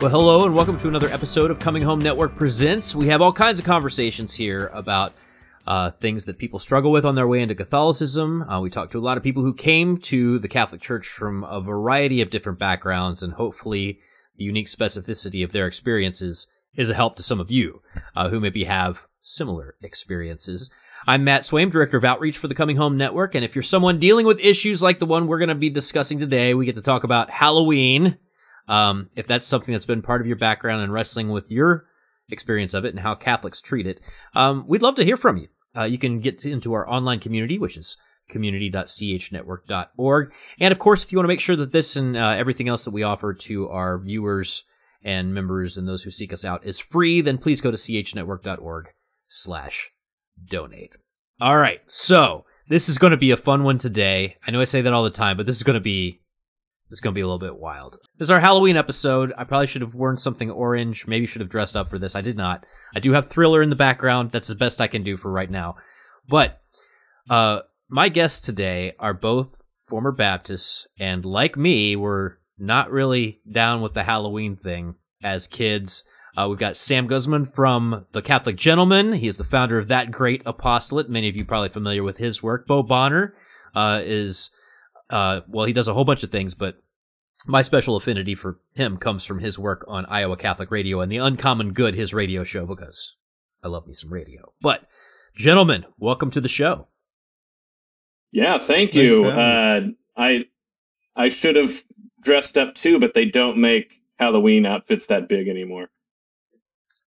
Well, hello and welcome to another episode of Coming Home Network Presents. We have all kinds of conversations here about things that people struggle with on their way into Catholicism. We talked to a lot of people who came to the Catholic Church from a variety of different backgrounds, and hopefully the unique specificity of their experiences is a help to some of you who maybe have similar experiences. I'm Matt Swaim, Director of Outreach for the Coming Home Network, and if you're someone dealing with issues like the one we're going to be discussing today, we get to talk about Halloween. If that's something that's been part of your background and wrestling with your experience of it and how Catholics treat it, we'd love to hear from you. You can get into our online community, which is community.chnetwork.org. And of course, if you want to make sure that this and everything else that we offer to our viewers and members and those who seek us out is free, then please go to chnetwork.org/donate. All right. So this is going to be a fun one today. I know I say that all the time, but this is going to be a little bit wild. This is our Halloween episode. I probably should have worn something orange. Maybe should have dressed up for this. I did not. I do have Thriller in the background. That's the best I can do for right now. But my guests today are both former Baptists, and like me, were not really down with the Halloween thing as kids. We've got Sam Guzman from The Catholic Gentleman. He is the founder of that great apostolate. Many of you probably familiar with his work. Bo Bonner is... well, he does a whole bunch of things, but my special affinity for him comes from his work on Iowa Catholic Radio and the Uncommon Good, his radio show, because I love me some radio. But, gentlemen, welcome to the show. Yeah, thank you. I should have dressed up too, but they don't make Halloween outfits that big anymore.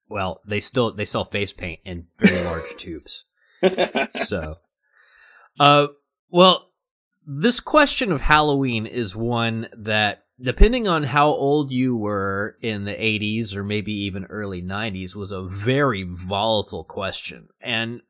Well, they sell face paint in very large tubes. So, well. This question of Halloween is one that, depending on how old you were in the 80s or maybe even early 90s, was a very volatile question. And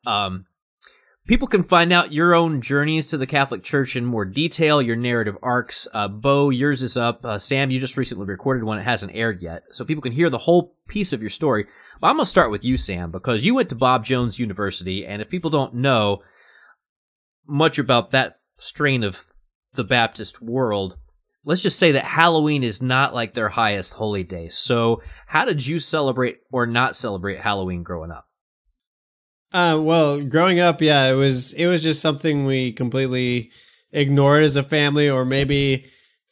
people can find out your own journeys to the Catholic Church in more detail, your narrative arcs. Bo, yours is up. Sam, you just recently recorded one. It hasn't aired yet. So people can hear the whole piece of your story. But I'm going to start with you, Sam, because you went to Bob Jones University. And if people don't know much about that strain of the Baptist world, let's just say that Halloween is not like their highest holy day. So how did you celebrate or not celebrate Halloween growing up? Well, growing up, yeah, it was just something we completely ignored as a family, or maybe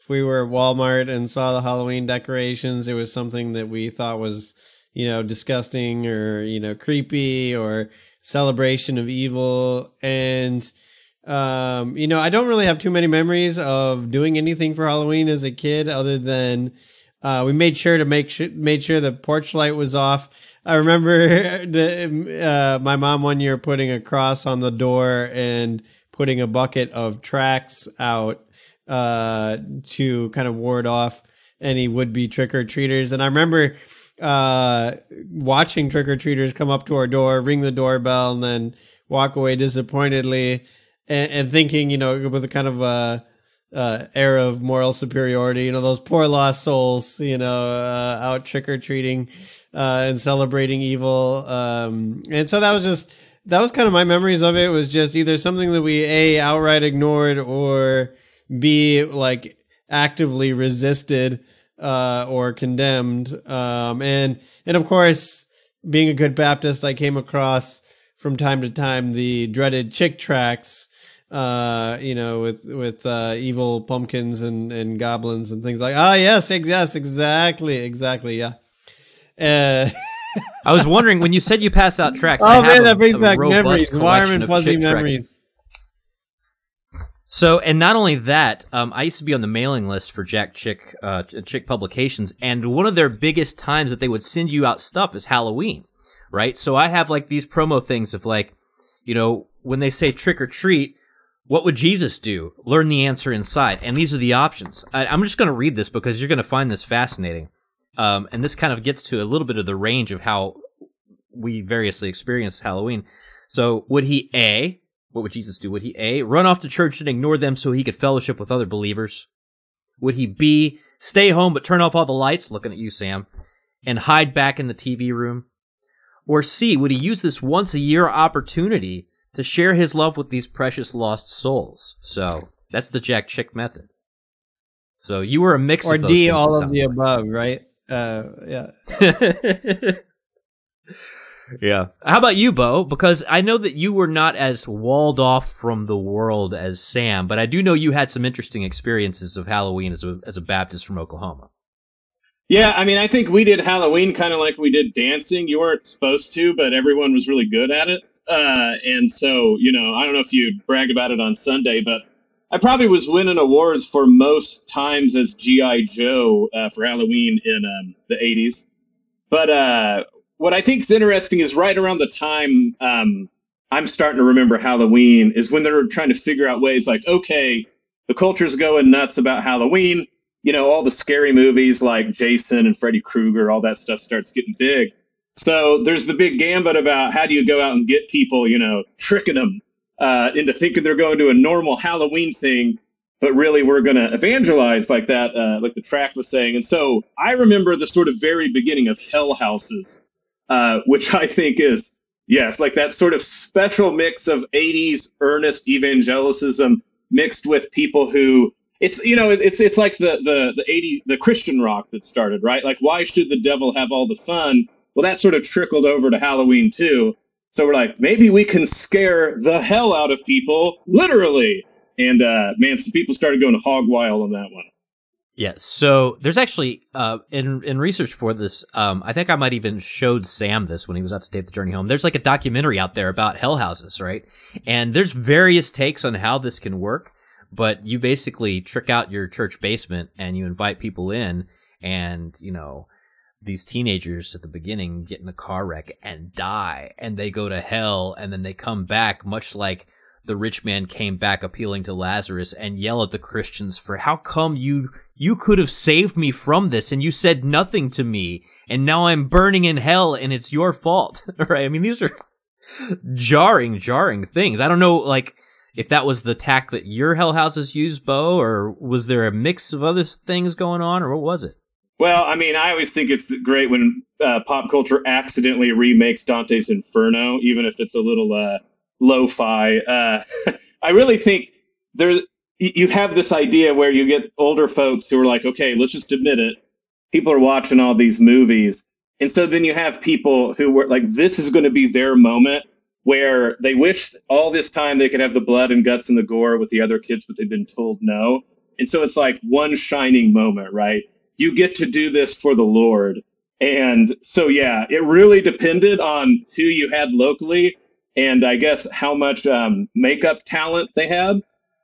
if we were at Walmart and saw the Halloween decorations, it was something that we thought was, you know, disgusting or, you know, creepy or celebration of evil. And you know, I don't really have too many memories of doing anything for Halloween as a kid, other than we made sure the porch light was off. I remember my mom one year putting a cross on the door and putting a bucket of tracts out to kind of ward off any would-be trick-or-treaters. And I remember watching trick-or-treaters come up to our door, ring the doorbell, and then walk away disappointedly. And thinking, you know, with a kind of air of moral superiority, you know, those poor lost souls, you know, out trick-or-treating and celebrating evil. And so that was kind of my memories of it. It was just either something that we, A, outright ignored, or B, like, actively resisted or condemned. And of course, being a good Baptist, I came across from time to time the dreaded Chick Tracts, you know, with evil pumpkins and goblins and things like, oh, yes, exactly. Yeah. I was wondering when you said you passed out tracts. Oh, man, that brings back memories, warm and fuzzy memories. So, and not only that, I used to be on the mailing list for Jack Chick, Chick Publications. And one of their biggest times that they would send you out stuff is Halloween, right? So I have like these promo things of like, you know, when they say trick or treat, what would Jesus do? Learn the answer inside. And these are the options. I'm just going to read this because you're going to find this fascinating. And this kind of gets to a little bit of the range of how we variously experience Halloween. So would he A, what would Jesus do? Would he A, run off to church and ignore them so he could fellowship with other believers? Would he B, stay home but turn off all the lights, looking at you, Sam, and hide back in the TV room? Or C, would he use this once-a-year opportunity to share his love with these precious lost souls? So that's the Jack Chick method. So you were a mix of those things. Or D, all of the above, right? Yeah. Yeah. How about you, Bo? Because I know that you were not as walled off from the world as Sam, but I do know you had some interesting experiences of Halloween as a Baptist from Oklahoma. Yeah, I mean, I think we did Halloween kind of like we did dancing. You weren't supposed to, but everyone was really good at it. And so, you know, I don't know if you'd brag about it on Sunday, but I probably was winning awards for most times as G.I. Joe for Halloween in the 80s. But what I think is interesting is right around the time I'm starting to remember Halloween is when they're trying to figure out ways like, okay, the culture's going nuts about Halloween. You know, all the scary movies like Jason and Freddy Krueger, all that stuff starts getting big. So there's the big gambit about how do you go out and get people, you know, tricking them into thinking they're going to a normal Halloween thing, but really we're going to evangelize like that, like the track was saying. And so I remember the sort of very beginning of Hell Houses, which I think is, yes, like that sort of special mix of 80s earnest evangelicism mixed with people who, it's, you know, it's like the Christian rock that started, right? Like, why should the devil have all the fun? Well, that sort of trickled over to Halloween too. So we're like, maybe we can scare the hell out of people, literally. And man, some people started going hog wild on that one. Yeah. So there's actually in research for this, I think I might even showed Sam this when he was out to tape The Journey Home. There's like a documentary out there about Hell Houses, right? And there's various takes on how this can work. But you basically trick out your church basement and you invite people in and, you know, these teenagers at the beginning get in a car wreck and die and they go to hell and then they come back much like the rich man came back appealing to Lazarus and yell at the Christians for how come you could have saved me from this and you said nothing to me and now I'm burning in hell and it's your fault, right? I mean, these are jarring things. I don't know, like, if that was the tack that your Hell Houses used, Bo, or was there a mix of other things going on, or what was it? Well, I mean, I always think it's great when pop culture accidentally remakes Dante's Inferno, even if it's a little lo-fi. I really think there you have this idea where you get older folks who are like, okay, let's just admit it. People are watching all these movies. And so then you have people who were like, this is going to be their moment, where they wish all this time they could have the blood and guts and the gore with the other kids, but they've been told no. And so it's like one shining moment, right? You get to do this for the Lord. And so, yeah, it really depended on who you had locally and I guess how much makeup talent they had.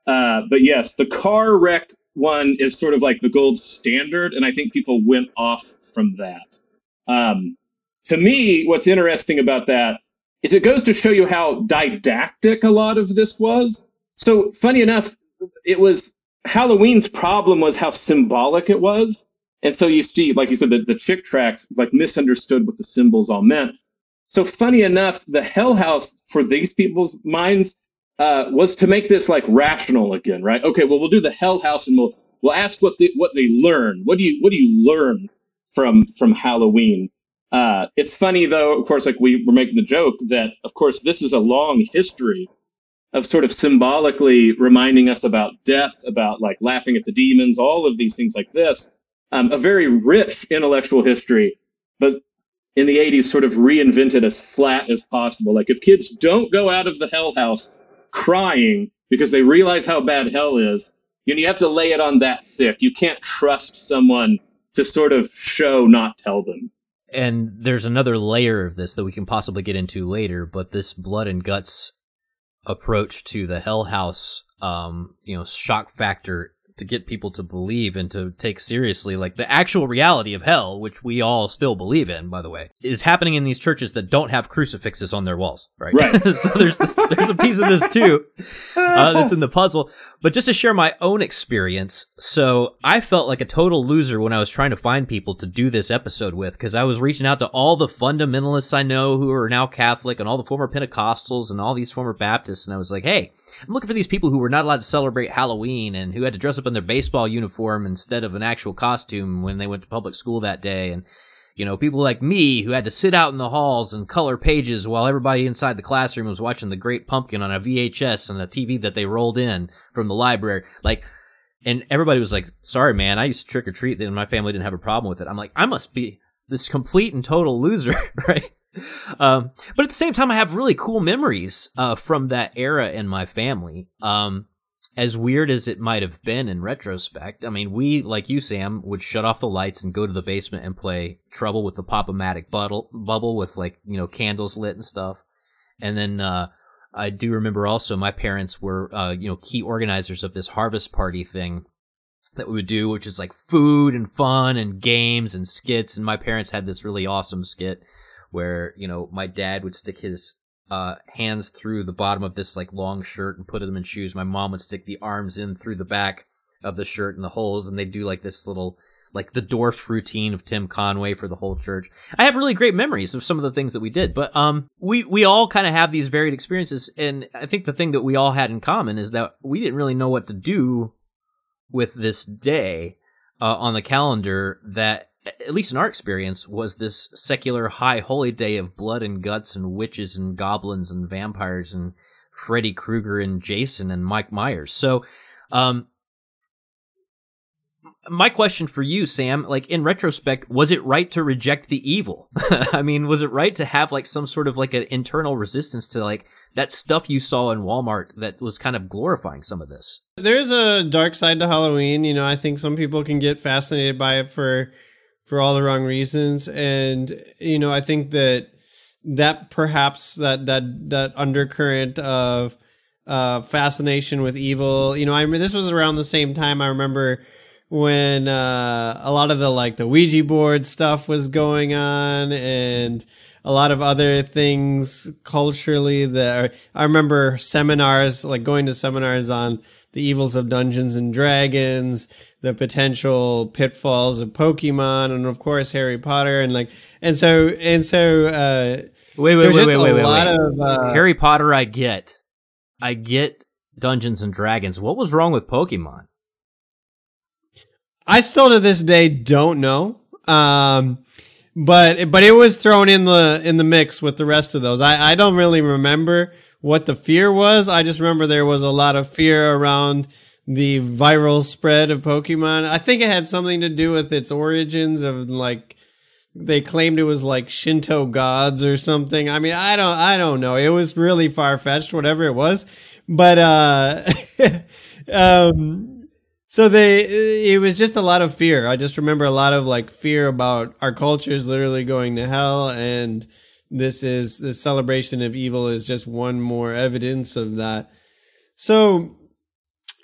But yes, the car wreck one is sort of like the gold standard. And I think people went off from that. To me, what's interesting about that is it goes to show you how didactic a lot of this was. So funny enough, it was Halloween's problem was how symbolic it was. And so you see, like you said, the Chick Tracts like misunderstood what the symbols all meant. So funny enough, the Hell House for these people's minds was to make this like rational again, right? Okay, well, we'll do the Hell House and we'll ask what they learn. What do you learn from Halloween? It's funny, though, of course, like we were making the joke that, of course, this is a long history of sort of symbolically reminding us about death, about like laughing at the demons, all of these things like this, a very rich intellectual history, but in the 80s sort of reinvented as flat as possible. Like if kids don't go out of the Hell House crying because they realize how bad hell is, you have to lay it on that thick. You can't trust someone to sort of show, not tell them. And there's another layer of this that we can possibly get into later, but this blood and guts approach to the Hell House, you know, shock factor to get people to believe and to take seriously, like the actual reality of hell, which we all still believe in, by the way, is happening in these churches that don't have crucifixes on their walls, right? Right. So there's a piece of this too that's in the puzzle. But just to share my own experience, so I felt like a total loser when I was trying to find people to do this episode with, because I was reaching out to all the fundamentalists I know who are now Catholic and all the former Pentecostals and all these former Baptists, and I was like, hey, I'm looking for these people who were not allowed to celebrate Halloween and who had to dress up in their baseball uniform instead of an actual costume when they went to public school that day, and, you know, people like me who had to sit out in the halls and color pages while everybody inside the classroom was watching The Great Pumpkin on a VHS and a TV that they rolled in from the library. Like, And everybody was like, sorry, man, I used to trick or treat, and my family didn't have a problem with it. I'm like, I must be this complete and total loser, right? But at the same time, I have really cool memories from that era in my family. As weird as it might have been in retrospect, I mean, we, like you, Sam, would shut off the lights and go to the basement and play Trouble with the Pop-O-Matic Bubble with, like, you know, candles lit and stuff. And then I do remember also my parents were, you know, key organizers of this harvest party thing that we would do, which is like food and fun and games and skits. And my parents had this really awesome skit where, you know, my dad would stick his hands through the bottom of this like long shirt and put them in shoes. My mom would stick the arms in through the back of the shirt and the holes, and they do like this little, like the dwarf routine of Tim Conway for the whole church. I have really great memories of some of the things that we did, but we all kind of have these varied experiences, and I think the thing that we all had in common is that we didn't really know what to do with this day on the calendar that, at least in our experience, was this secular high holy day of blood and guts and witches and goblins and vampires and Freddy Krueger and Jason and Mike Myers. So, my question for you, Sam, like in retrospect, was it right to reject the evil? I mean, was it right to have like some sort of like an internal resistance to like that stuff you saw in Walmart that was kind of glorifying some of this? There's a dark side to Halloween. You know, I think some people can get fascinated by it for all the wrong reasons. And, you know, I think that perhaps that undercurrent of fascination with evil, you know, I mean, this was around the same time I remember when a lot of the like the Ouija board stuff was going on, and a lot of other things culturally that are, I remember seminars, like going to seminars on the evils of Dungeons and Dragons, the potential pitfalls of Pokemon, and of course Harry Potter, and like and so wait, Harry Potter, I get Dungeons and Dragons. What was wrong with Pokemon? I still to this day don't know, but it was thrown in the mix with the rest of those. I don't really remember what the fear was. I just remember there was a lot of fear around the viral spread of Pokemon. I think it had something to do with its origins of like they claimed it was like Shinto gods or something. I mean, I don't know. It was really far fetched, whatever it was, but so it was just a lot of fear. I just remember a lot of like fear about our culture's literally going to hell, and this celebration of evil is just one more evidence of that. So,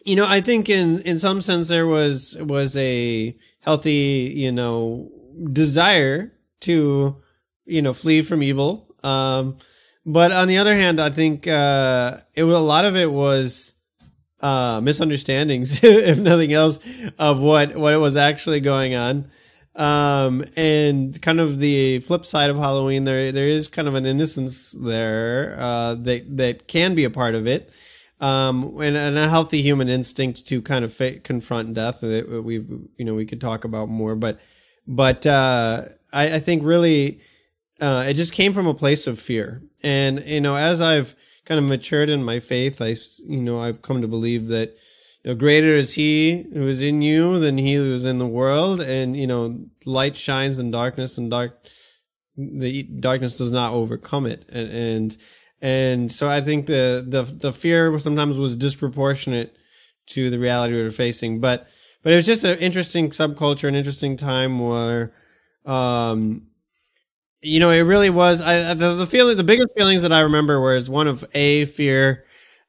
you know, I think in some sense there was a healthy, you know, desire to, you know, flee from evil. But on the other hand, I think a lot of it was misunderstandings, if nothing else, of what was actually going on. And kind of the flip side of Halloween, there is kind of an innocence there, that can be a part of it. And a healthy human instinct to kind of confront death that we could talk about more, but I think really, it just came from a place of fear. And, you know, as I've kind of matured in my faith, I've come to believe that, you know, greater is He who is in you than he who is in the world, and, you know, light shines in darkness, and the darkness does not overcome it, and so I think the fear sometimes was disproportionate to the reality we were facing, but it was just an interesting subculture, an interesting time where, you know, it really was. The biggest feelings that I remember was one of A, fear,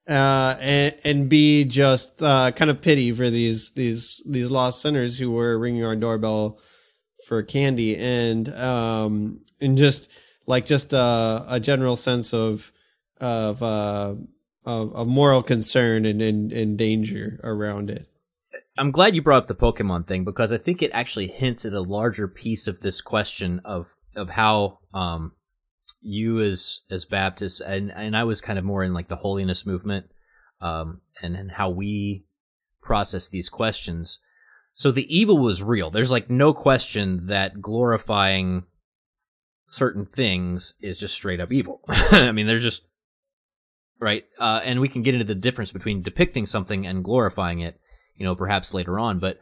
and B, just kind of pity for these lost sinners who were ringing our doorbell for candy, and just a general sense of moral concern and danger around it. I'm glad you brought up the Pokemon thing, because I think it actually hints at a larger piece of this question of how you as Baptists, and I was kind of more in like the holiness movement, and how we process these questions. So the evil was real. There's like no question that glorifying certain things is just straight up evil. I mean, there's just, right? And we can get into the difference between depicting something and glorifying it. you know, perhaps later on. But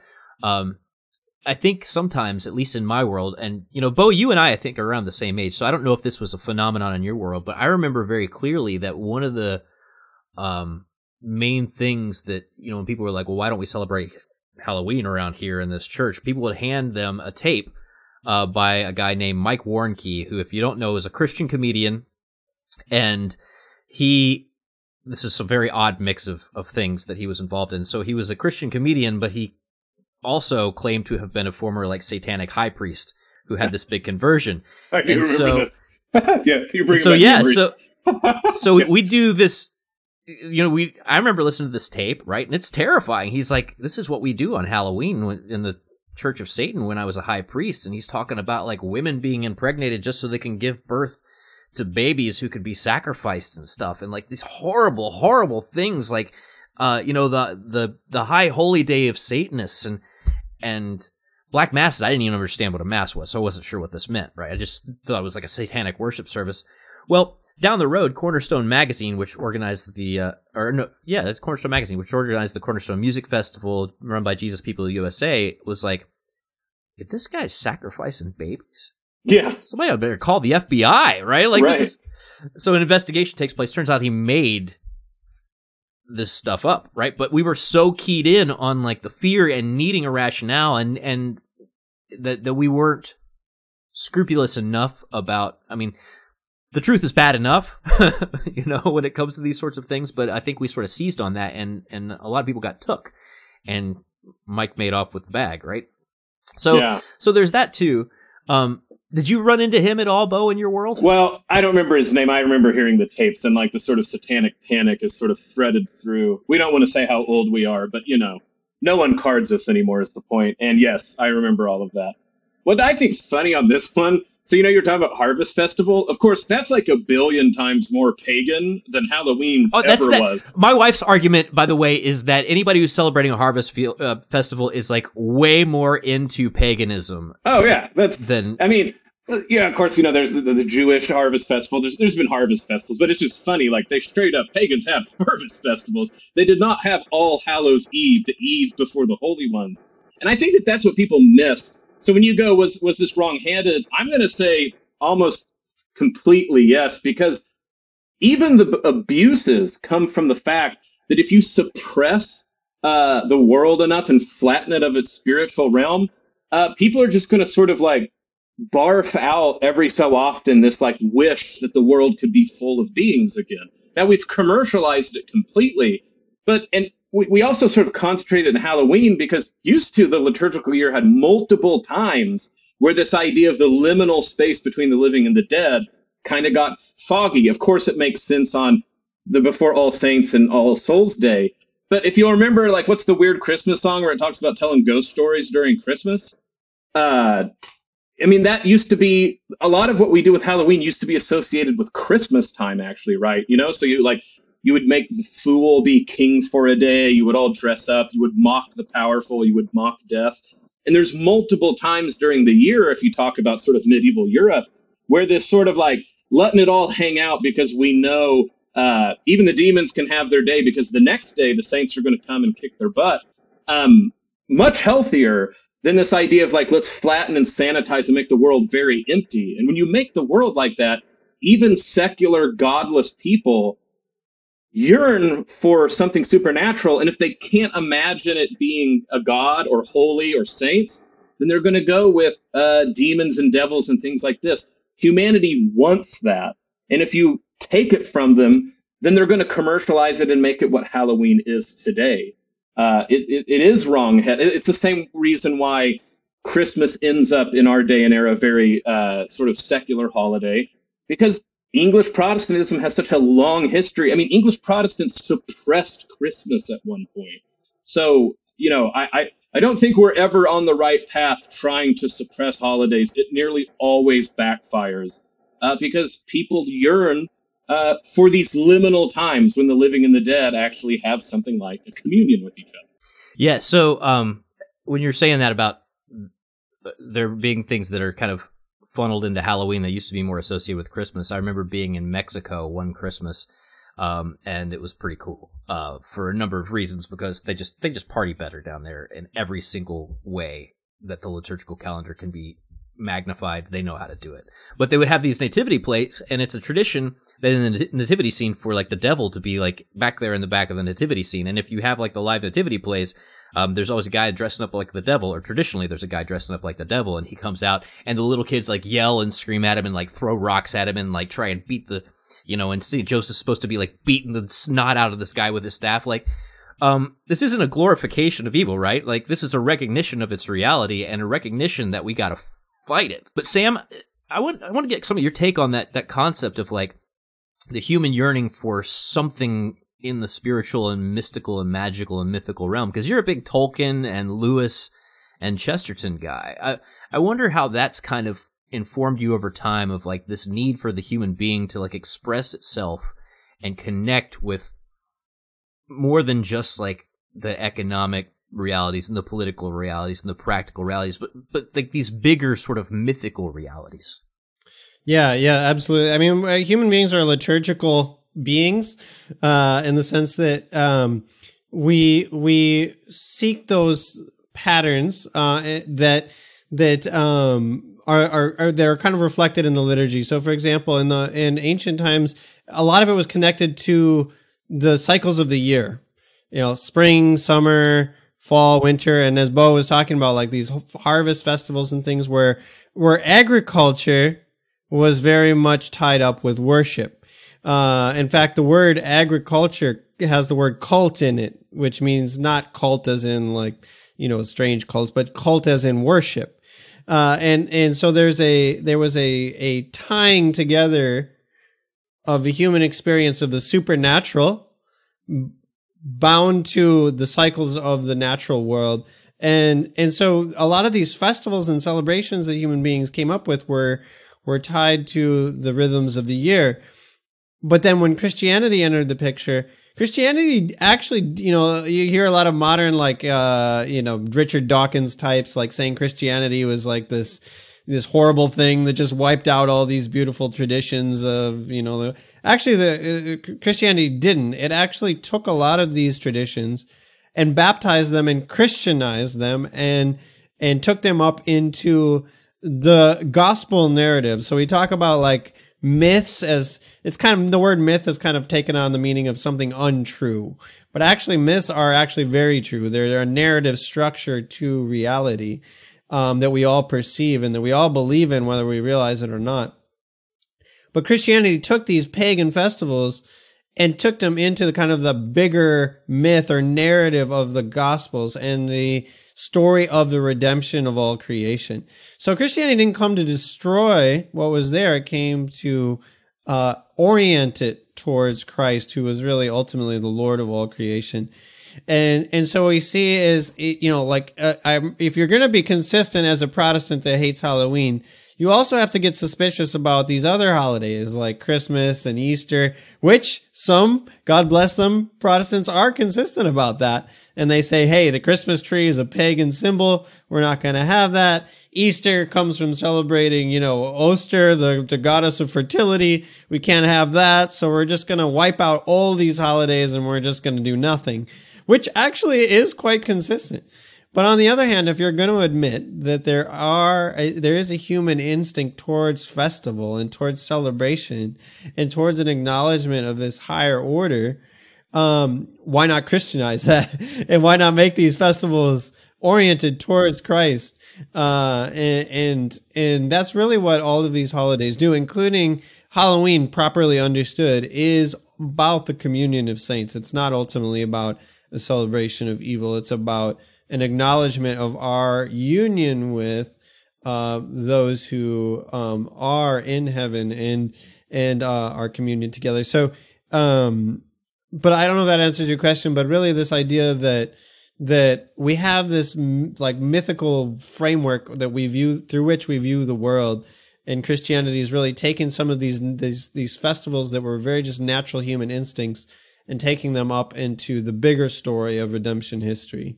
I think sometimes, at least in my world, and, you know, Bo, you and I think, are around the same age, so I don't know if this was a phenomenon in your world, but I remember very clearly that one of the main things that, you know, when people were like, well, why don't we celebrate Halloween around here in this church, people would hand them a tape by a guy named Mike Warnke, who, if you don't know, is a Christian comedian. And he, this is a very odd mix of things that he was involved in. So he was a Christian comedian, but he also claimed to have been a former, like, satanic high priest who had this big conversion. I do remember this. Yeah, you bring so, yeah, so we do this, you know, I remember listening to this tape, right? And it's terrifying. He's like, this is what we do on Halloween in the Church of Satan when I was a high priest. And he's talking about, like, women being impregnated just so they can give birth to babies who could be sacrificed and stuff, and, like, these horrible, horrible things, like, you know, the high holy day of Satanists and Black Masses. I didn't even understand what a mass was, so I wasn't sure what this meant, right? I just thought it was like a satanic worship service. Well, down the road, Cornerstone Magazine, which organized it's Cornerstone Magazine, which organized the Cornerstone Music Festival run by Jesus People USA, was like, if this guy's sacrificing babies, yeah, somebody better call the FBI, right? Like, right. This is, so an investigation takes place. Turns out he made this stuff up, right? But we were so keyed in on, like, the fear and needing a rationale, and that we weren't scrupulous enough about, I mean, the truth is bad enough, you know, when it comes to these sorts of things, but I think we sort of seized on that, and a lot of people got took, and Mike made off with the bag, right? So, yeah. So there's that too. Did you run into him at all, Bo, in your world? Well, I don't remember his name. I remember hearing the tapes, and, like, the sort of satanic panic is sort of threaded through. We don't want to say how old we are, but, you know, no one cards us anymore is the point. And yes, I remember all of that. What I think's funny on this one, so, you know, you're talking about Harvest Festival. Of course, that's like 1 billion times more pagan than Halloween was. My wife's argument, by the way, is that anybody who's celebrating a Harvest Festival is, like, way more into paganism. Oh, yeah. I mean, yeah, of course, you know, there's the Jewish Harvest Festival. There's been Harvest Festivals, but it's just funny. Like, they straight up, pagans have Harvest Festivals. They did not have All Hallow's Eve, the Eve before the Holy Ones. And I think that that's what people missed. So when you go, was this wrong-handed? I'm going to say almost completely yes, because even the abuses come from the fact that if you suppress the world enough and flatten it of its spiritual realm, people are just going to sort of, like, barf out every so often this, like, wish that the world could be full of beings again. Now, we've commercialized it completely, We also sort of concentrated on Halloween because used to the liturgical year had multiple times where this idea of the liminal space between the living and the dead kind of got foggy. Of course, it makes sense on the Before All Saints and All Souls Day. But if you'll remember, like, what's the weird Christmas song where it talks about telling ghost stories during Christmas? I mean, that used to be a lot of what we do with Halloween used to be associated with Christmas time, actually, right? You know, so you would make the fool be king for a day. You would all dress up. You would mock the powerful. You would mock death. And there's multiple times during the year, if you talk about sort of medieval Europe, where this sort of, like, letting it all hang out because we know even the demons can have their day because the next day the saints are going to come and kick their butt. Much healthier than this idea of, like, let's flatten and sanitize and make the world very empty. And when you make the world like that, even secular, godless people yearn for something supernatural, and if they can't imagine it being a god or holy or saints, then they're going to go with demons and devils and things like this. Humanity wants that, and if you take it from them, then they're going to commercialize it and make it what Halloween is today. It is wrong. It's the same reason why Christmas ends up in our day and era very sort of secular holiday, because English Protestantism has such a long history. I mean, English Protestants suppressed Christmas at one point. So, you know, I don't think we're ever on the right path trying to suppress holidays. It nearly always backfires because people yearn for these liminal times when the living and the dead actually have something like a communion with each other. Yeah, so when you're saying that about there being things that are kind of funneled into Halloween that used to be more associated with Christmas. I remember being in Mexico one Christmas And it was pretty cool for a number of reasons, because they just party better down there in every single way that the liturgical calendar can be magnified. They know how to do it. But they would have these nativity plates, and it's a tradition that in the nativity scene for like the devil to be like back there in the back of the nativity scene. And if you have like the live nativity plays, there's always a guy dressing up like the devil, or traditionally there's a guy dressing up like the devil, and he comes out and the little kids like yell and scream at him and like throw rocks at him and like try and beat the, you know, and see, Joseph's supposed to be like beating the snot out of this guy with his staff. Like, this isn't a glorification of evil, right? Like, this is a recognition of its reality and a recognition that we got to fight it. But Sam, I want to get some of your take on that concept of like the human yearning for something in the spiritual and mystical and magical and mythical realm, because you're a big Tolkien and Lewis and Chesterton guy. I wonder how that's kind of informed you over time of like this need for the human being to like express itself and connect with more than just like the economic realities and the political realities and the practical realities, but like these bigger sort of mythical realities. Yeah, absolutely. I mean, human beings are liturgical beings in the sense that we seek those patterns that are they're kind of reflected in the liturgy. So, for example, in ancient times, a lot of it was connected to the cycles of the year, you know, spring, summer, fall, winter, and as Bo was talking about, like these harvest festivals and things where agriculture was very much tied up with worship. In fact, the word agriculture has the word cult in it, which means not cult as in like, you know, strange cults, but cult as in worship. And so there was a tying together of a human experience of the supernatural bound to the cycles of the natural world. And so a lot of these festivals and celebrations that human beings came up with were tied to the rhythms of the year. But then when Christianity entered the picture, Christianity actually, you know, you hear a lot of modern, like, you know, Richard Dawkins types, like saying Christianity was like this horrible thing that just wiped out all these beautiful traditions of, you know, Christianity didn't. It actually took a lot of these traditions and baptized them and Christianized them and took them up into the gospel narrative. So we talk about like, myths as it's kind of the word myth has kind of taken on the meaning of something untrue, but actually myths are actually very true. They're a narrative structure to reality that we all perceive and that we all believe in, whether we realize it or not. But Christianity took these pagan festivals and took them into the kind of the bigger myth or narrative of the Gospels and the story of the redemption of all creation. So Christianity didn't come to destroy what was there. It came to orient it towards Christ, who was really ultimately the Lord of all creation. And so what we see is, you know, like if you're going to be consistent as a Protestant that hates Halloween, you also have to get suspicious about these other holidays like Christmas and Easter, which some, God bless them, Protestants are consistent about that. And they say, hey, the Christmas tree is a pagan symbol. We're not going to have that. Easter comes from celebrating, you know, Oster, the goddess of fertility. We can't have that. So we're just going to wipe out all these holidays and we're just going to do nothing, which actually is quite consistent. But on the other hand, if you're going to admit that there is a human instinct towards festival and towards celebration and towards an acknowledgement of this higher order, why not Christianize that? And why not make these festivals oriented towards Christ? And that's really what all of these holidays do, including Halloween, properly understood, is about the communion of saints. It's not ultimately about a celebration of evil. It's about an acknowledgement of our union with those who are in heaven and our communion together. So, but I don't know if that answers your question, but really this idea that we have this like mythical framework that we view through which we view the world, and Christianity is really taking some of these festivals that were very just natural human instincts and taking them up into the bigger story of redemption history.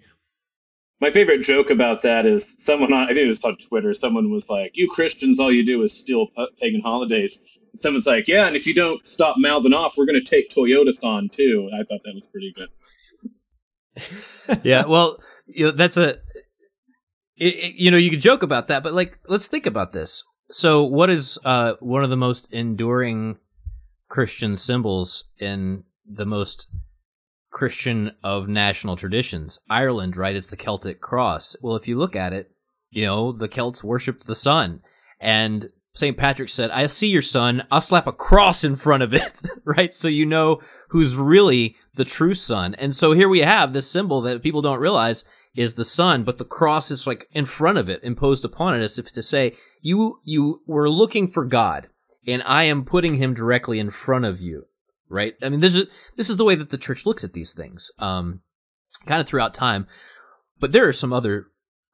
My favorite joke about that is someone on, I think it was on Twitter, someone was like, you Christians, all you do is steal pagan holidays. And someone's like, yeah, and if you don't stop mouthing off, we're going to take Toyotathon too. And I thought that was pretty good. Yeah, well, you know, that's a, you know, you can joke about that, but like, let's think about this. So what is one of the most enduring Christian symbols in the most Christian of national traditions? Ireland, right? It's the Celtic cross. Well, if you look at it, you know, the Celts worshipped the sun, and St. Patrick said, I see your sun, I'll slap a cross in front of it, right? So you know who's really the true sun. And so here we have this symbol that people don't realize is the sun, but the cross is like in front of it, imposed upon it, as if to say, you were looking for God, and I am putting him directly in front of you. Right? I mean, this is the way that the church looks at these things, kind of throughout time. But there are some other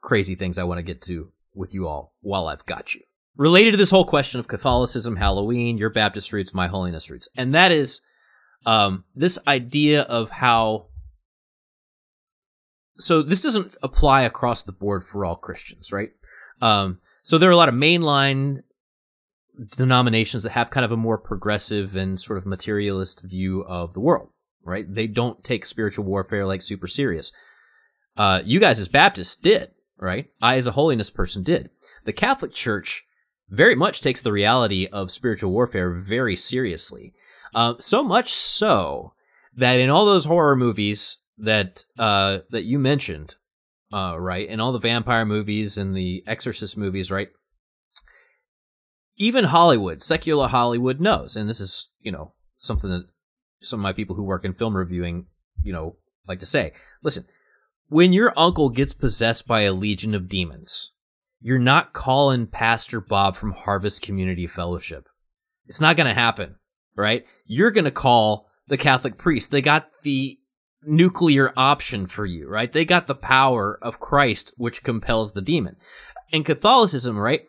crazy things I want to get to with you all while I've got you. Related to this whole question of Catholicism, Halloween, your Baptist roots, my holiness roots. And that is this idea of how... So this doesn't apply across the board for all Christians, right? So there are a lot of mainline denominations that have kind of a more progressive and sort of materialist view of the world, right? They don't take spiritual warfare like super serious. You guys as Baptists did, right? I as a holiness person did. The Catholic Church very much takes the reality of spiritual warfare very seriously. So much so that in all those horror movies that you mentioned, right? And all the vampire movies and the exorcist movies, right? Even Hollywood, secular Hollywood knows, and this is, you know, something that some of my people who work in film reviewing, you know, like to say. Listen, when your uncle gets possessed by a legion of demons, you're not calling Pastor Bob from Harvest Community Fellowship. It's not going to happen, right? You're going to call the Catholic priest. They got the nuclear option for you, right? They got the power of Christ, which compels the demon. In Catholicism, right?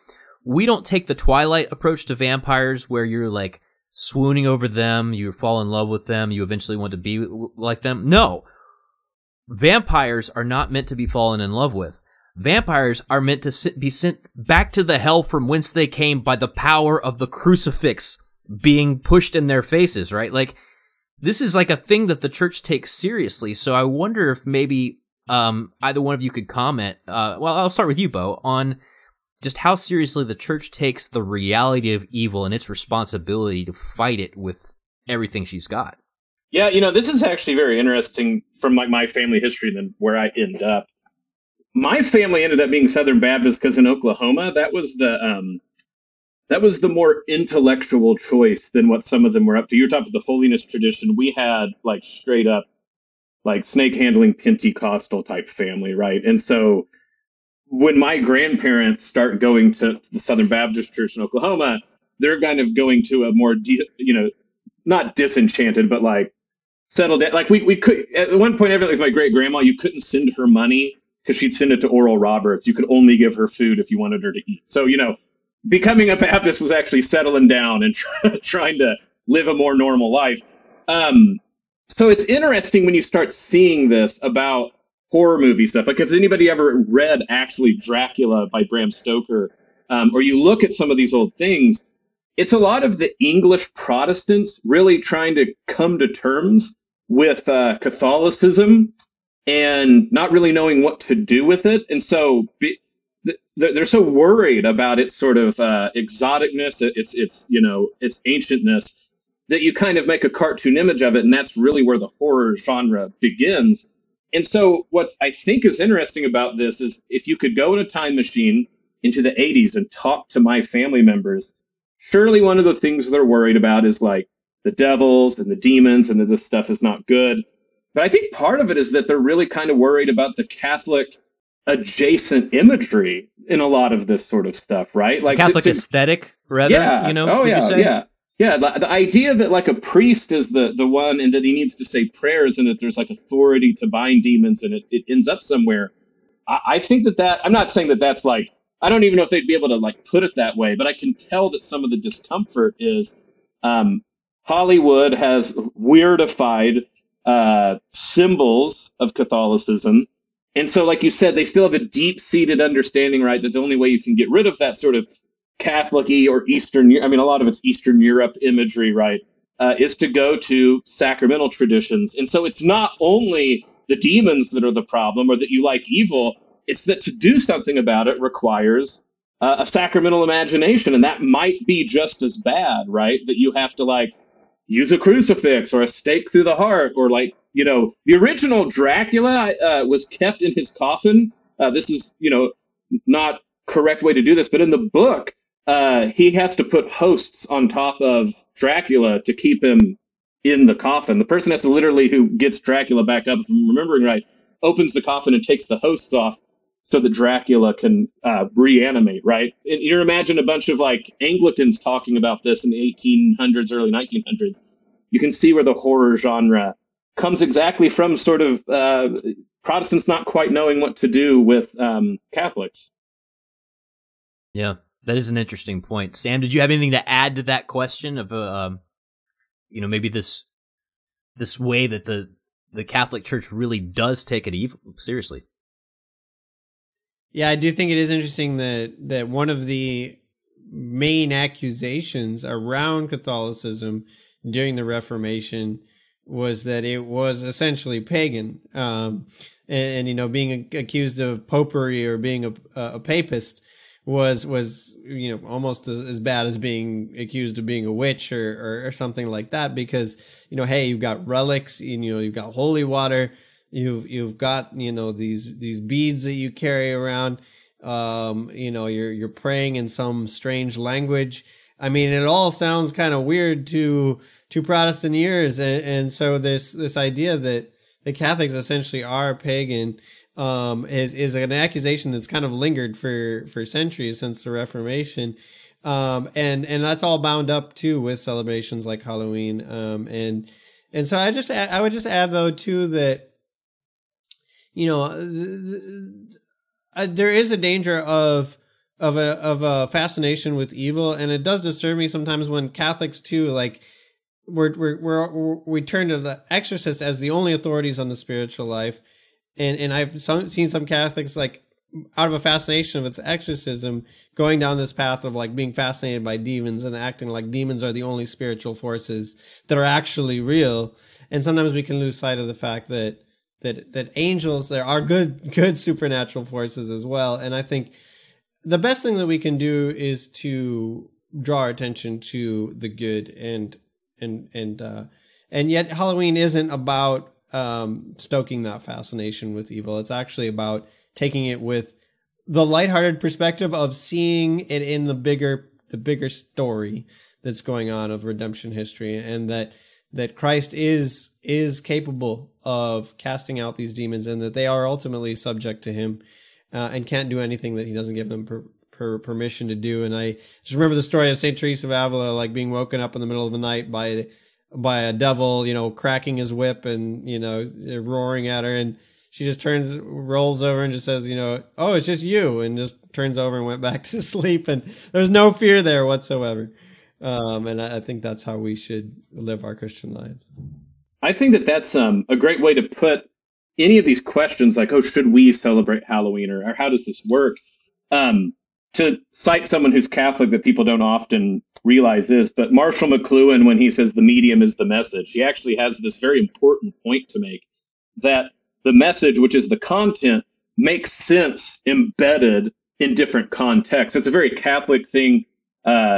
We don't take the Twilight approach to vampires where you're like swooning over them, you fall in love with them, you eventually want to be like them. No. Vampires are not meant to be fallen in love with. Vampires are meant to be sent back to the hell from whence they came by the power of the crucifix being pushed in their faces, right? Like, this is like a thing that the church takes seriously. So I wonder if maybe either one of you could comment. Well, I'll start with you, Bo, on just how seriously the church takes the reality of evil and its responsibility to fight it with everything she's got. Yeah, you know, this is actually very interesting from like my family history and then where I end up. My family ended up being Southern Baptist because in Oklahoma, that was the more intellectual choice than what some of them were up to. You're talking about the holiness tradition. We had like straight up like snake handling Pentecostal type family, right? And so when my grandparents start going to the Southern Baptist Church in Oklahoma, they're kind of going to a more, you know, not disenchanted, but like settled down. Like we could, at one point, everything was my great grandma, you couldn't send her money because she'd send it to Oral Roberts. You could only give her food if you wanted her to eat. So, you know, becoming a Baptist was actually settling down and trying to live a more normal life. So it's interesting when you start seeing this about horror movie stuff. Like, has anybody ever read actually Dracula by Bram Stoker? Or you look at some of these old things, it's a lot of the English Protestants really trying to come to terms with Catholicism and not really knowing what to do with it. And so they're so worried about its sort of exoticness, its you know, its ancientness, that you kind of make a cartoon image of it. And that's really where the horror genre begins. And so what I think is interesting about this is if you could go in a time machine into the 80s and talk to my family members, surely one of the things they're worried about is like the devils and the demons and that this stuff is not good. But I think part of it is that they're really kind of worried about the Catholic adjacent imagery in a lot of this sort of stuff, right? Like Catholic aesthetic, rather, yeah, you know? Oh, yeah, you say? Yeah. Yeah, the idea that like a priest is the one and that he needs to say prayers and that there's like authority to bind demons and it ends up somewhere. I think that I'm not saying that that's like, I don't even know if they'd be able to like put it that way, but I can tell that some of the discomfort is Hollywood has weirdified symbols of Catholicism And so, like you said, they still have a deep-seated understanding, right, that the only way you can get rid of that sort of Catholic-y or Eastern, I mean, a lot of it's Eastern Europe imagery, right, is to go to sacramental traditions. And so it's not only the demons that are the problem or that you like evil, it's that to do something about it requires a sacramental imagination. And that might be just as bad, right, that you have to, like, use a crucifix or a stake through the heart or, like, you know, the original Dracula was kept in his coffin. This is, you know, not correct way to do this, but in the book, he has to put hosts on top of Dracula to keep him in the coffin. The person has to literally, who gets Dracula back up, if I'm remembering right, opens the coffin and takes the hosts off so that Dracula can reanimate, right? And you imagine a bunch of, like, Anglicans talking about this in the 1800s, early 1900s. You can see where the horror genre comes exactly from sort of Protestants not quite knowing what to do with Catholics. Yeah, that is an interesting point. Sam, did you have anything to add to that question of, you know, maybe this way that the Catholic Church really does take it evil seriously? Yeah, I do think it is interesting that one of the main accusations around Catholicism during the Reformation was that it was essentially pagan, and you know, being accused of popery or being a papist was you know, almost as bad as being accused of being a witch or something like that, because, you know, hey, you've got relics, and, you know, you've got holy water, you've got, you know, these beads that you carry around, you know, you're praying in some strange language. I mean, it all sounds kind of weird to Protestant ears, and so this idea that the Catholics essentially are pagan is an accusation that's kind of lingered for centuries since the Reformation, and that's all bound up too with celebrations like Halloween, and so I would just add though too that, you know, there is a danger of a fascination with evil, and it does disturb me sometimes when Catholics too, like, we turn to the exorcist as the only authorities on the spiritual life, and I've seen some Catholics, like, out of a fascination with exorcism, going down this path of, like, being fascinated by demons and acting like demons are the only spiritual forces that are actually real, and sometimes we can lose sight of the fact that angels, there are good supernatural forces as well, and I think the best thing that we can do is to draw our attention to the good, and yet Halloween isn't about stoking that fascination with evil. It's actually about taking it with the lighthearted perspective of seeing it in the bigger story that's going on of redemption history, and that Christ is capable of casting out these demons, and that they are ultimately subject to him. And can't do anything that he doesn't give them permission to do. And I just remember the story of St. Teresa of Avila, like, being woken up in the middle of the night by a devil, you know, cracking his whip and, you know, roaring at her. And she just rolls over and just says, you know, oh, it's just you. And just turns over and went back to sleep. And there's no fear there whatsoever. And I think that's how we should live our Christian lives. I think that's a great way to put any of these questions, like, oh, should we celebrate Halloween, or how does this work? To cite someone who's Catholic that people don't often realize this, but Marshall McLuhan, when he says the medium is the message, he actually has this very important point to make, that the message, which is the content, makes sense embedded in different contexts. It's a very Catholic thing to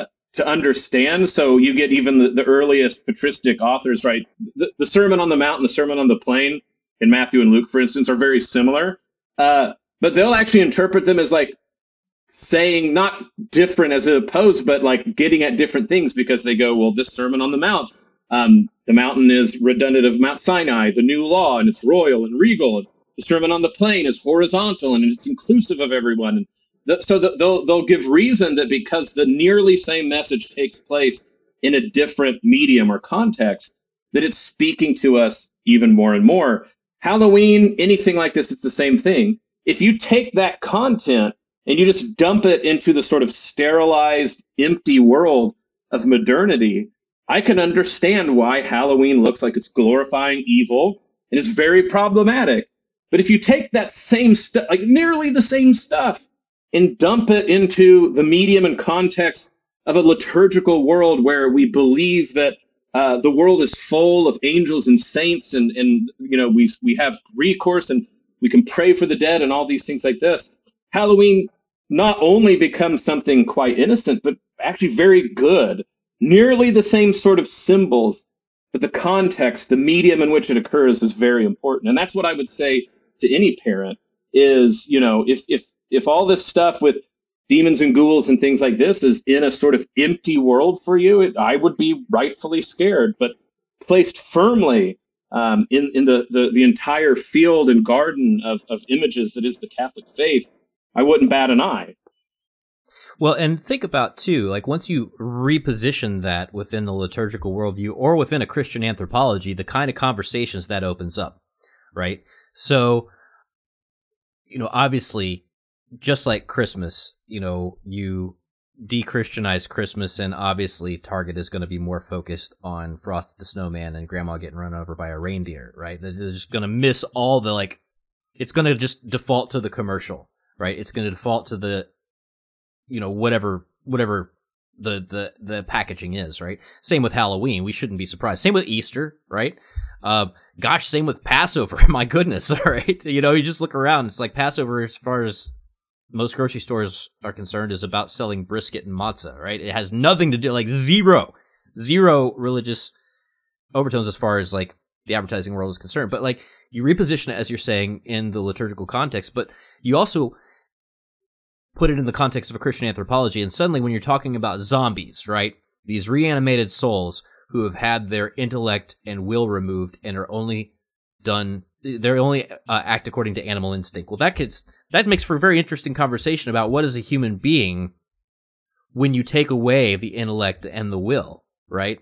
understand. So you get even the earliest patristic authors, right? The Sermon on the Mount and the Sermon on the Plain, in Matthew and Luke, for instance, are very similar, but they'll actually interpret them as, like, saying not different as opposed, but, like, getting at different things, because they go, well, this Sermon on the Mount, the mountain is redundant of Mount Sinai, the new law, and it's royal and regal. And the Sermon on the Plain is horizontal and it's inclusive of everyone. And they'll give reason that because the nearly same message takes place in a different medium or context, that it's speaking to us even more and more. Halloween, anything like this, it's the same thing. If you take that content and you just dump it into the sort of sterilized, empty world of modernity, I can understand why Halloween looks like it's glorifying evil and is very problematic. But if you take that same stuff, like nearly the same stuff, and dump it into the medium and context of a liturgical world where we believe that the world is full of angels and saints, and you know, we have recourse and we can pray for the dead and all these things like this, Halloween not only becomes something quite innocent, but actually very good. Nearly the same sort of symbols, but the context, the medium in which it occurs is very important. And that's what I would say to any parent is, you know, if all this stuff with demons and ghouls and things like this is in a sort of empty world for you, I would be rightfully scared. But placed firmly in the entire field and garden of images that is the Catholic faith, I wouldn't bat an eye. Well, and think about, too, like once you reposition that within the liturgical worldview or within a Christian anthropology, the kind of conversations that opens up, right? So, you know, obviously, just like Christmas, you know, you de-Christianize Christmas, and obviously Target is going to be more focused on Frosty the Snowman and Grandma getting run over by a reindeer, right? They're just going to miss all the, like, it's going to just default to the commercial, right? It's going to default to the, you know, whatever the packaging is, right? Same with Halloween. We shouldn't be surprised. Same with Easter, right? Gosh, same with Passover. My goodness, all right? You know, you just look around. It's like Passover, as far as most grocery stores are concerned, is about selling brisket and matzah, right? It has nothing to do, like zero religious overtones as far as like the advertising world is concerned. But like you reposition it, as you're saying, in the liturgical context, but you also put it in the context of a Christian anthropology, and suddenly when you're talking about zombies, right, these reanimated souls who have had their intellect and will removed and are only done, they're only act according to animal instinct. Well, that makes for a very interesting conversation about what is a human being when you take away the intellect and the will, right,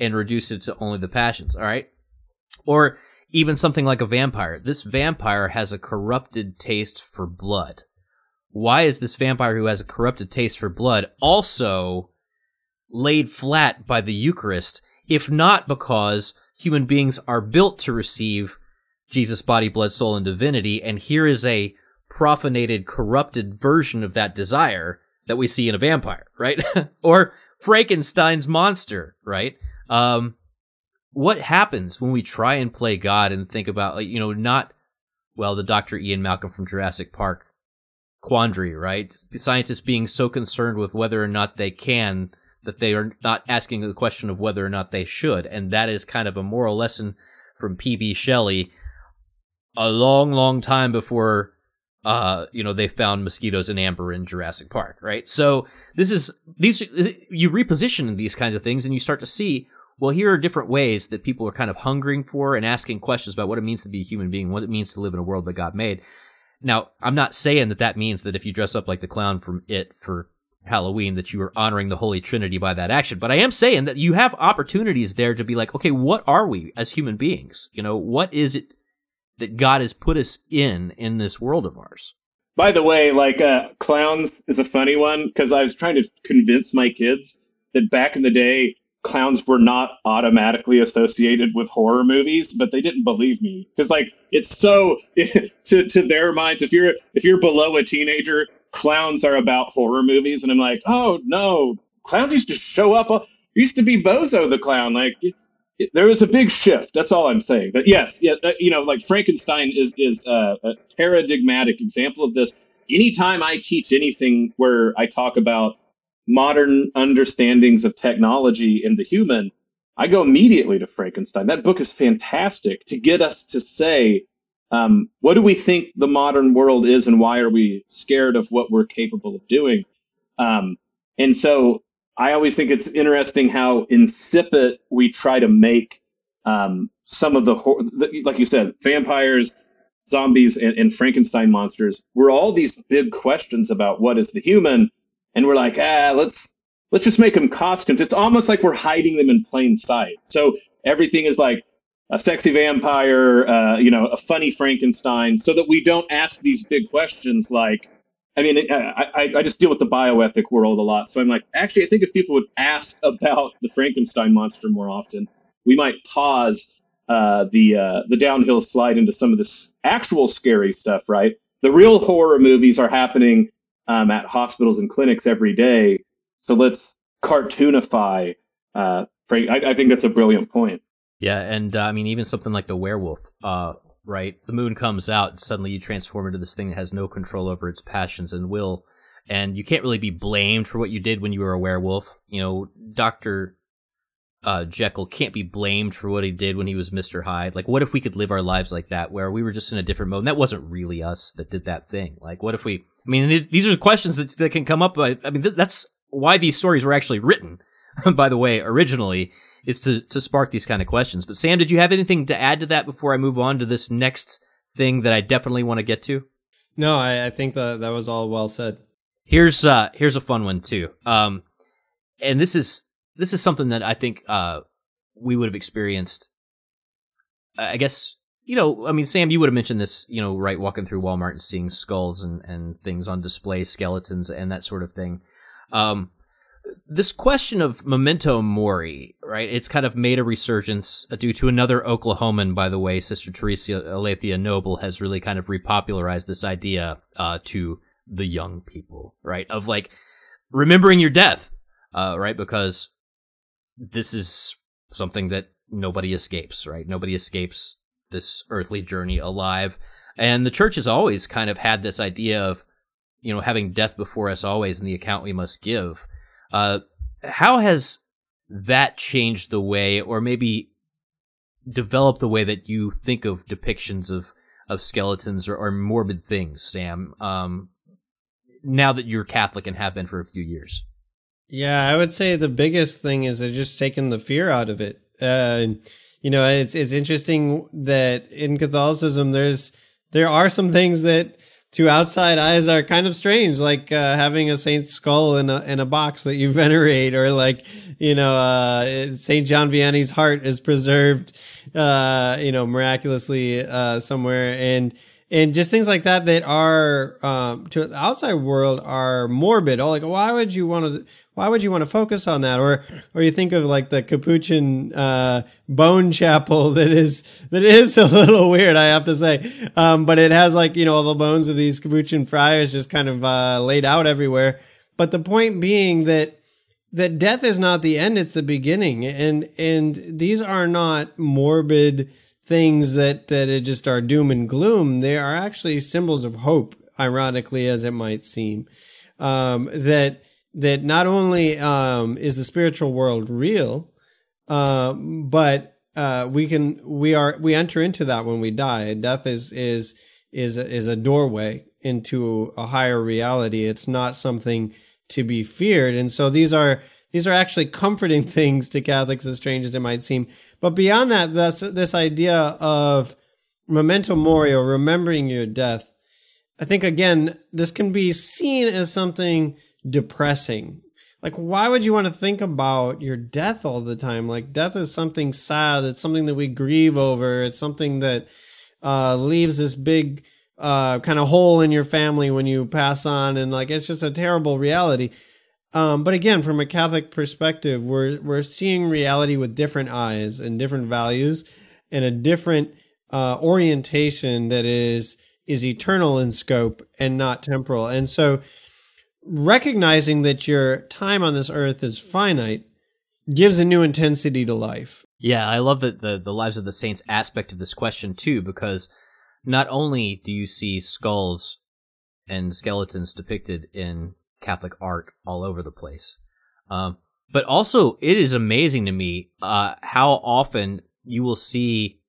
and reduce it to only the passions, all right? Or even something like a vampire. This vampire has a corrupted taste for blood. Why is this vampire who has a corrupted taste for blood also laid flat by the Eucharist, if not because human beings are built to receive Jesus' body, blood, soul, and divinity, and here is a profanated, corrupted version of that desire that we see in a vampire, right? Or Frankenstein's monster, right? What happens when we try and play God and think about, you know, not, well, the Dr. Ian Malcolm from Jurassic Park quandary, right? Scientists being so concerned with whether or not they can that they are not asking the question of whether or not they should. And that is kind of a moral lesson from P.B. Shelley a long, long time before, you know, they found mosquitoes in amber in Jurassic Park, right? So you reposition these kinds of things and you start to see, well, here are different ways that people are kind of hungering for and asking questions about what it means to be a human being, what it means to live in a world that God made. Now, I'm not saying that means that if you dress up like the clown from It for Halloween that you are honoring the Holy Trinity by that action, but I am saying that you have opportunities there to be like, okay, what are we as human beings? You know, what is it that God has put us in this world of ours? By the way, like clowns is a funny one because I was trying to convince my kids that back in the day, clowns were not automatically associated with horror movies, but they didn't believe me because, like, it's so to their minds. If you're below a teenager, clowns are about horror movies, and I'm like, oh no, clowns used to show up. Used to be Bozo the Clown. Like, there was a big shift. That's all I'm saying. But yes, yeah, you know, like Frankenstein is a paradigmatic example of this. Anytime I teach anything where I talk about modern understandings of technology and the human, I go immediately to Frankenstein. That book is fantastic to get us to say, what do we think the modern world is and why are we scared of what we're capable of doing? And so I always think it's interesting how insipid we try to make some of the, like you said, vampires, zombies, and Frankenstein monsters were all these big questions about what is the human. And we're like, let's just make them costumes. It's almost like we're hiding them in plain sight. So everything is like a sexy vampire, you know, a funny Frankenstein, so that we don't ask these big questions. Like, I mean, I just deal with the bioethic world a lot. So I'm like, actually, I think if people would ask about the Frankenstein monster more often, we might pause the downhill slide into some of this actual scary stuff, right? The real horror movies are happening at hospitals and clinics every day. So let's cartoonify. I think that's a brilliant point. Yeah, and I mean, even something like the werewolf, right? The moon comes out, and suddenly you transform into this thing that has no control over its passions and will. And you can't really be blamed for what you did when you were a werewolf. You know, Dr. Jekyll can't be blamed for what he did when he was Mr. Hyde. Like, what if we could live our lives like that, where we were just in a different mode? And that wasn't really us that did that thing. Like, what if we... I mean, these are questions that can come up. I mean, that's why these stories were actually written, by the way, originally, is to spark these kind of questions. But Sam, did you have anything to add to that before I move on to this next thing that I definitely want to get to? No, I think that was all well said. Here's a fun one too. And this is something that I think we would have experienced. I guess, you know, I mean, Sam, you would have mentioned this, you know, right, walking through Walmart and seeing skulls and things on display, skeletons and that sort of thing. This question of memento mori, right? It's kind of made a resurgence due to another Oklahoman, by the way. Sister Teresa Alethea Noble has really kind of repopularized this idea to the young people, right? Of like remembering your death, right? Because this is something that nobody escapes, right? Nobody escapes this earthly journey alive. And the church has always kind of had this idea of, you know, having death before us always and the account we must give. How has that changed the way, or maybe developed the way that you think of depictions of skeletons or morbid things, Sam, now that you're Catholic and have been for a few years? Yeah, I would say the biggest thing is they've just taken the fear out of it. You know, it's interesting that in Catholicism, there are some things that to outside eyes are kind of strange, like having a saint's skull in a box that you venerate, or like, you know, Saint John Vianney's heart is preserved, you know, miraculously somewhere, and just things like that are to the outside world are morbid. Or like, why would you want to focus on that? Or you think of like the Capuchin bone chapel that is a little weird, I have to say. But it has, like, you know, all the bones of these Capuchin friars just kind of laid out everywhere. But the point being that death is not the end, it's the beginning. And these are not morbid things that just are doom and gloom. They are actually symbols of hope, ironically as it might seem. That not only is the spiritual world real, but we enter into that when we die. Death is a doorway into a higher reality. It's not something to be feared, and so these are actually comforting things to Catholics, as strange as it might seem. But beyond that, that's this idea of memento mori, or remembering your death. I think, again, this can be seen as something depressing. Like, why would you want to think about your death all the time? Like, death is something sad. It's something that we grieve over. It's something that leaves this big kind of hole in your family when you pass on. And like, it's just a terrible reality. But again, from a Catholic perspective, we're seeing reality with different eyes and different values and a different orientation that is eternal in scope and not temporal. And so recognizing that your time on this earth is finite gives a new intensity to life. Yeah, I love that the lives of the saints aspect of this question too, because not only do you see skulls and skeletons depicted in Catholic art all over the place, but also it is amazing to me how often you will see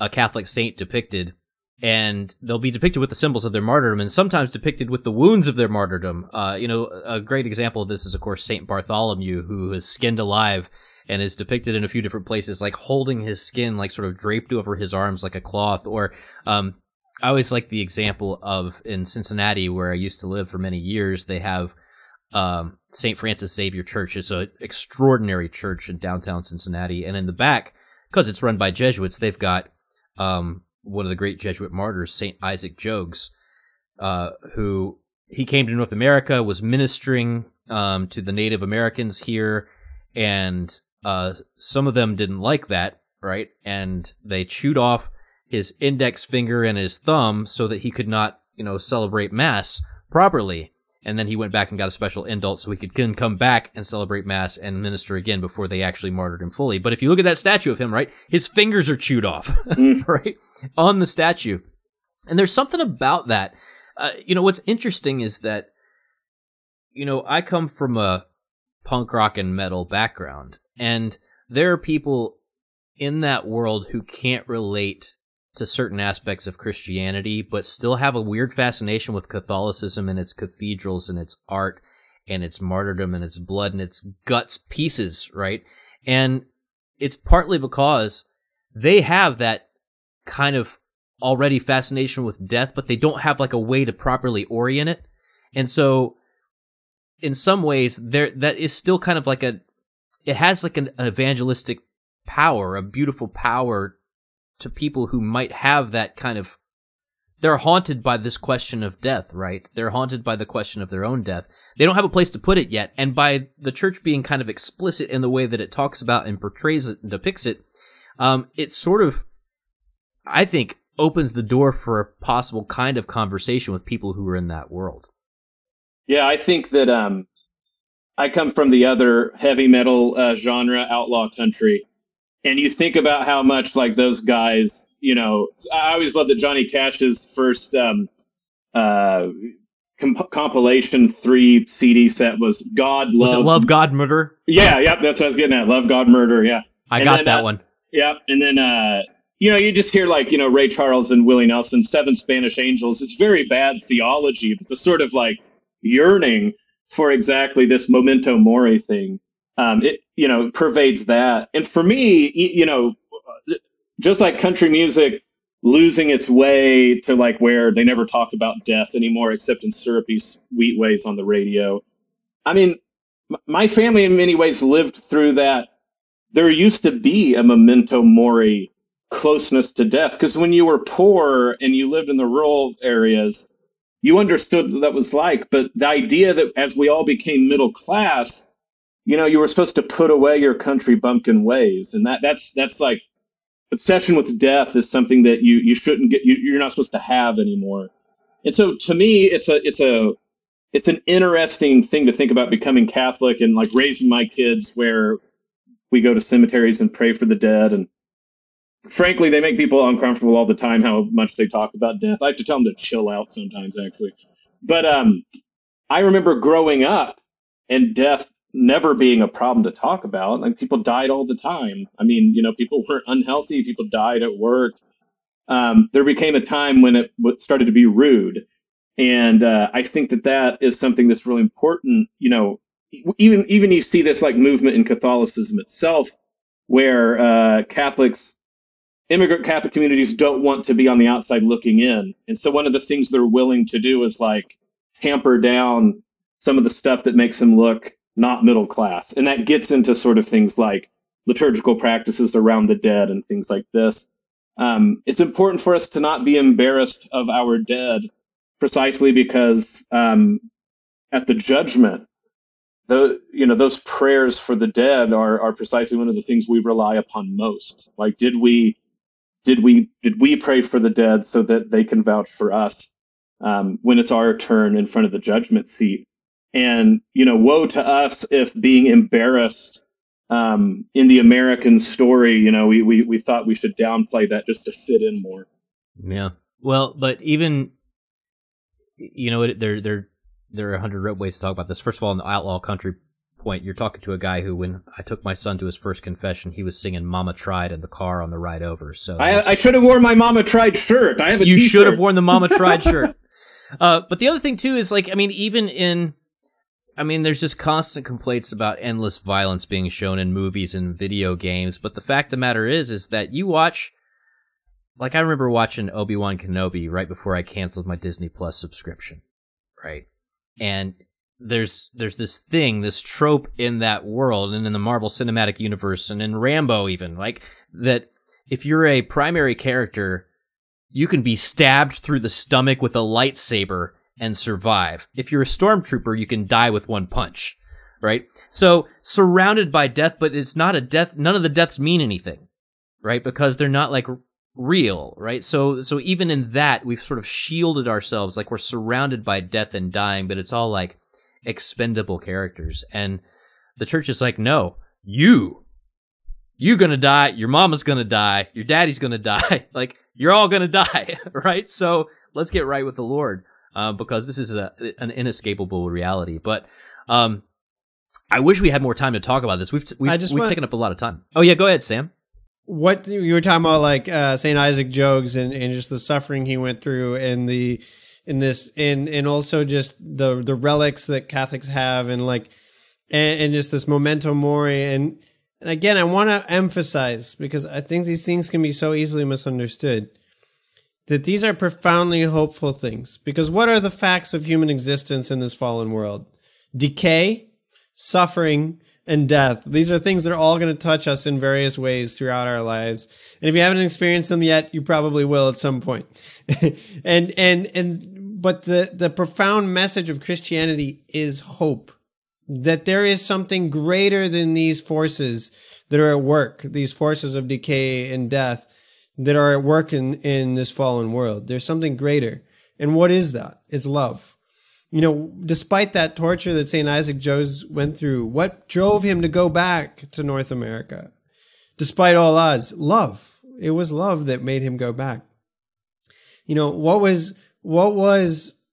a Catholic saint depicted, and they'll be depicted with the symbols of their martyrdom, and sometimes depicted with the wounds of their martyrdom. You know, a great example of this is, of course, Saint Bartholomew, who is skinned alive and is depicted in a few different places, like holding his skin, like sort of draped over his arms like a cloth. Or I always like the example of, in Cincinnati, where I used to live for many years, they have St. Francis Xavier Church. It's an extraordinary church in downtown Cincinnati. And in the back, because it's run by Jesuits, they've got one of the great Jesuit martyrs, Saint Isaac Jogues, who he came to North America, was ministering to the Native Americans here, and some of them didn't like that. right? And they chewed off his index finger and his thumb so that he could not, you know, celebrate Mass properly. And then he went back and got a special indult so he could then come back and celebrate Mass and minister again before they actually martyred him fully. But if you look at that statue of him, right, his fingers are chewed off, right, on the statue. And there's something about that. You know, what's interesting is that, you know, I come from a punk rock and metal background, and there are people in that world who can't relate to certain aspects of Christianity, but still have a weird fascination with Catholicism and its cathedrals and its art and its martyrdom and its blood and its guts pieces, right? And it's partly because they have that kind of already fascination with death, but they don't have like a way to properly orient it. And so in some ways there, that is still kind of like a, it has like an evangelistic power, a beautiful power to people who might have that kind of, they're haunted by this question of death, right? They're haunted by the question of their own death. They don't have a place to put it yet. And by the church being kind of explicit in the way that it talks about and portrays it and depicts it, it sort of, I think, opens the door for a possible kind of conversation with people who are in that world. Yeah, I think that I come from the other heavy metal genre, Outlaw Country. And you think about how much like those guys, you know, I always loved that Johnny Cash's first compilation 3 CD set was God, Love. Was it Love, God, Murder? Yeah, yep, that's what I was getting at. Love, God, Murder, yeah. I got that one. Yeah, and then, you know, you just hear like, you know, Ray Charles and Willie Nelson, 7 Spanish Angels. It's very bad theology, but the sort of like yearning for exactly this memento mori thing. It, you know, pervades that. And for me, you know, just like country music losing its way to like where they never talk about death anymore, except in syrupy, sweet ways on the radio. I mean, my family in many ways lived through that. There used to be a memento mori closeness to death, because when you were poor and you lived in the rural areas, you understood what that was like. But the idea that as we all became middle class, you know, you were supposed to put away your country bumpkin ways. And that's like obsession with death is something that you shouldn't get, you're not supposed to have anymore. And so to me, it's an interesting thing to think about becoming Catholic and like raising my kids where we go to cemeteries and pray for the dead. And frankly, they make people uncomfortable all the time, how much they talk about death. I have to tell them to chill out sometimes, actually. But I remember growing up and death never being a problem to talk about. Like people died all the time. I mean, you know, people were unhealthy. People died at work. There became a time when it started to be rude. And I think that is something that's really important. You know, even you see this like movement in Catholicism itself, where Catholics, immigrant Catholic communities don't want to be on the outside looking in. And so one of the things they're willing to do is like tamper down some of the stuff that makes them look not middle class. And that gets into sort of things like liturgical practices around the dead and things like this. It's important for us to not be embarrassed of our dead, precisely because at the judgment, those prayers for the dead are precisely one of the things we rely upon most. Like, did we pray for the dead so that they can vouch for us when it's our turn in front of the judgment seat? And, you know, woe to us if being embarrassed in the American story, you know, we thought we should downplay that just to fit in more. Yeah. Well, but even, you know, there are 100 ways to talk about this. First of all, in the Outlaw Country point, you're talking to a guy who, when I took my son to his first confession, he was singing "Mama Tried" in the car on the ride over. So I should have worn my Mama Tried shirt. I have a T-shirt. You should have worn the Mama Tried shirt. But the other thing, too, is like, I mean, even in, I mean, there's just constant complaints about endless violence being shown in movies and video games, but the fact of the matter is that you watch, like I remember watching Obi-Wan Kenobi right before I canceled my Disney Plus subscription, right? And there's this thing, this trope in that world and in the Marvel Cinematic Universe and in Rambo even, like, that if you're a primary character, you can be stabbed through the stomach with a lightsaber and survive. If you're a stormtrooper, you can die with one punch, right? So surrounded by death, but it's not a death. None of the deaths mean anything, right? Because they're not like real, right? So even in that, we've sort of shielded ourselves, like we're surrounded by death and dying, but it's all like expendable characters. And the church is like, no, you're gonna die, your mama's gonna die, your daddy's gonna die, like you're all gonna die, right? So let's get right with the Lord, because this is an inescapable reality. But I wish we had more time to talk about this. We've taken up a lot of time. Oh yeah, go ahead, Sam. What you were talking about, like Saint Isaac Jogues and just the suffering he went through, and and also just the relics that Catholics have, and like and just this memento mori. And again, I want to emphasize, because I think these things can be so easily misunderstood, that these are profoundly hopeful things. Because what are the facts of human existence in this fallen world? Decay, suffering, and death. These are things that are all going to touch us in various ways throughout our lives. And if you haven't experienced them yet, you probably will at some point. But the profound message of Christianity is hope. That there is something greater than these forces that are at work, these forces of decay and death that are at work in this fallen world. There's something greater. And what is that? It's love. You know, despite that torture that St. Isaac Jogues went through, what drove him to go back to North America? Despite all odds, love. It was love that made him go back. You know, what was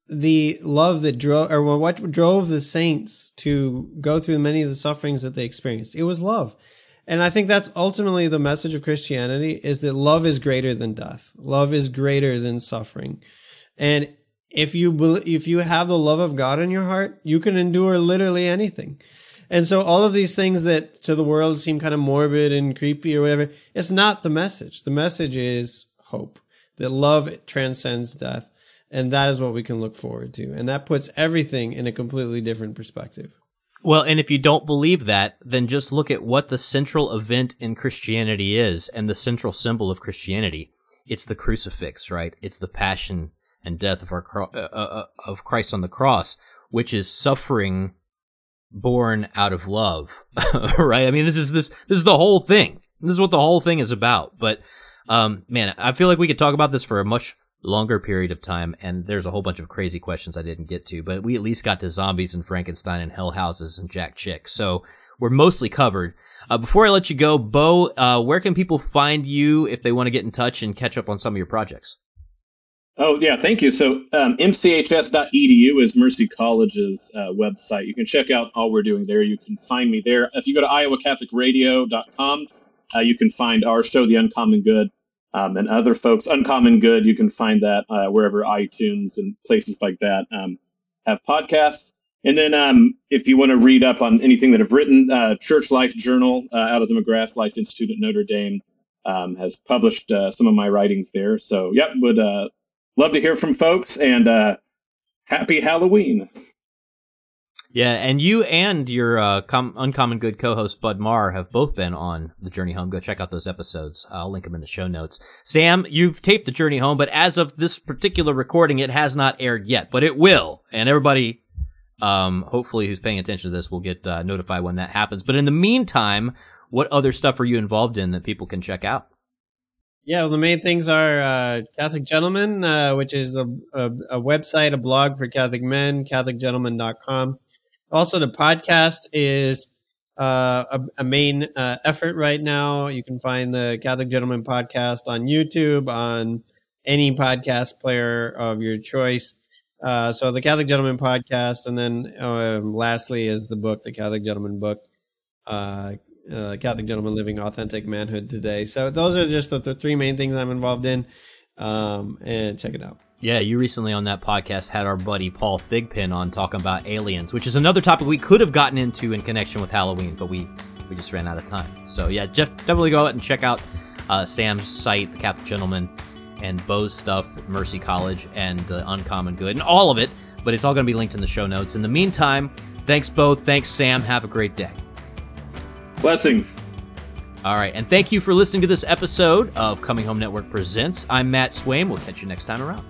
the love that drove the saints to go through many of the sufferings that they experienced? It was love. And I think that's ultimately the message of Christianity, is that love is greater than death. Love is greater than suffering. And if you have the love of God in your heart, you can endure literally anything. And so all of these things that to the world seem kind of morbid and creepy or whatever, it's not the message. The message is hope, that love transcends death. And that is what we can look forward to. And that puts everything in a completely different perspective. Well, and if you don't believe that, then just look at what the central event in Christianity is, and the central symbol of Christianity. It's the crucifix, right? It's the passion and death of of Christ on the cross, which is suffering born out of love, right? I mean, this is the whole thing. This is what the whole thing is about. But man, I feel like we could talk about this for a much longer period of time, and there's a whole bunch of crazy questions I didn't get to, but we at least got to zombies and Frankenstein and hell houses and Jack Chick, so we're mostly covered. Before I let you go, Bo, where can people find you if they want to get in touch and catch up on some of your projects? Oh, yeah, thank you. So mchs.edu is Mercy College's website. You can check out all we're doing there. You can find me there. If you go to iowacatholicradio.com, you can find our show, The Uncommon Good, and other folks. Uncommon Good, you can find that wherever iTunes and places like that have podcasts. And then if you want to read up on anything that I've written, Church Life Journal out of the McGrath Life Institute at Notre Dame has published some of my writings there. So, yep, would love to hear from folks, and happy Halloween. Yeah, and you and your Uncommon Good co-host Bud Marr have both been on The Journey Home. Go check out those episodes. I'll link them in the show notes. Sam, you've taped The Journey Home, but as of this particular recording, it has not aired yet, but it will. And everybody, hopefully, who's paying attention to this will get notified when that happens. But in the meantime, what other stuff are you involved in that people can check out? Yeah, well, the main things are Catholic Gentleman, which is a website, a blog for Catholic men, catholicgentleman.com. Also, the podcast is a main effort right now. You can find the Catholic Gentleman podcast on YouTube, on any podcast player of your choice. So the Catholic Gentleman podcast. And then lastly is the book, the Catholic Gentleman book, Catholic Gentleman Living Authentic Manhood Today. So those are just the three main things I'm involved in. And check it out. Yeah, you recently on that podcast had our buddy Paul Thigpen on talking about aliens, which is another topic we could have gotten into in connection with Halloween, but we just ran out of time. So yeah, definitely go out and check out Sam's site, The Catholic Gentleman, and Bo's stuff, Mercy College, and The Uncommon Good, and all of it, but it's all going to be linked in the show notes. In the meantime, thanks Bo, thanks Sam, have a great day. Blessings. All right, and thank you for listening to this episode of Coming Home Network Presents. I'm Matt Swaim. We'll catch you next time around.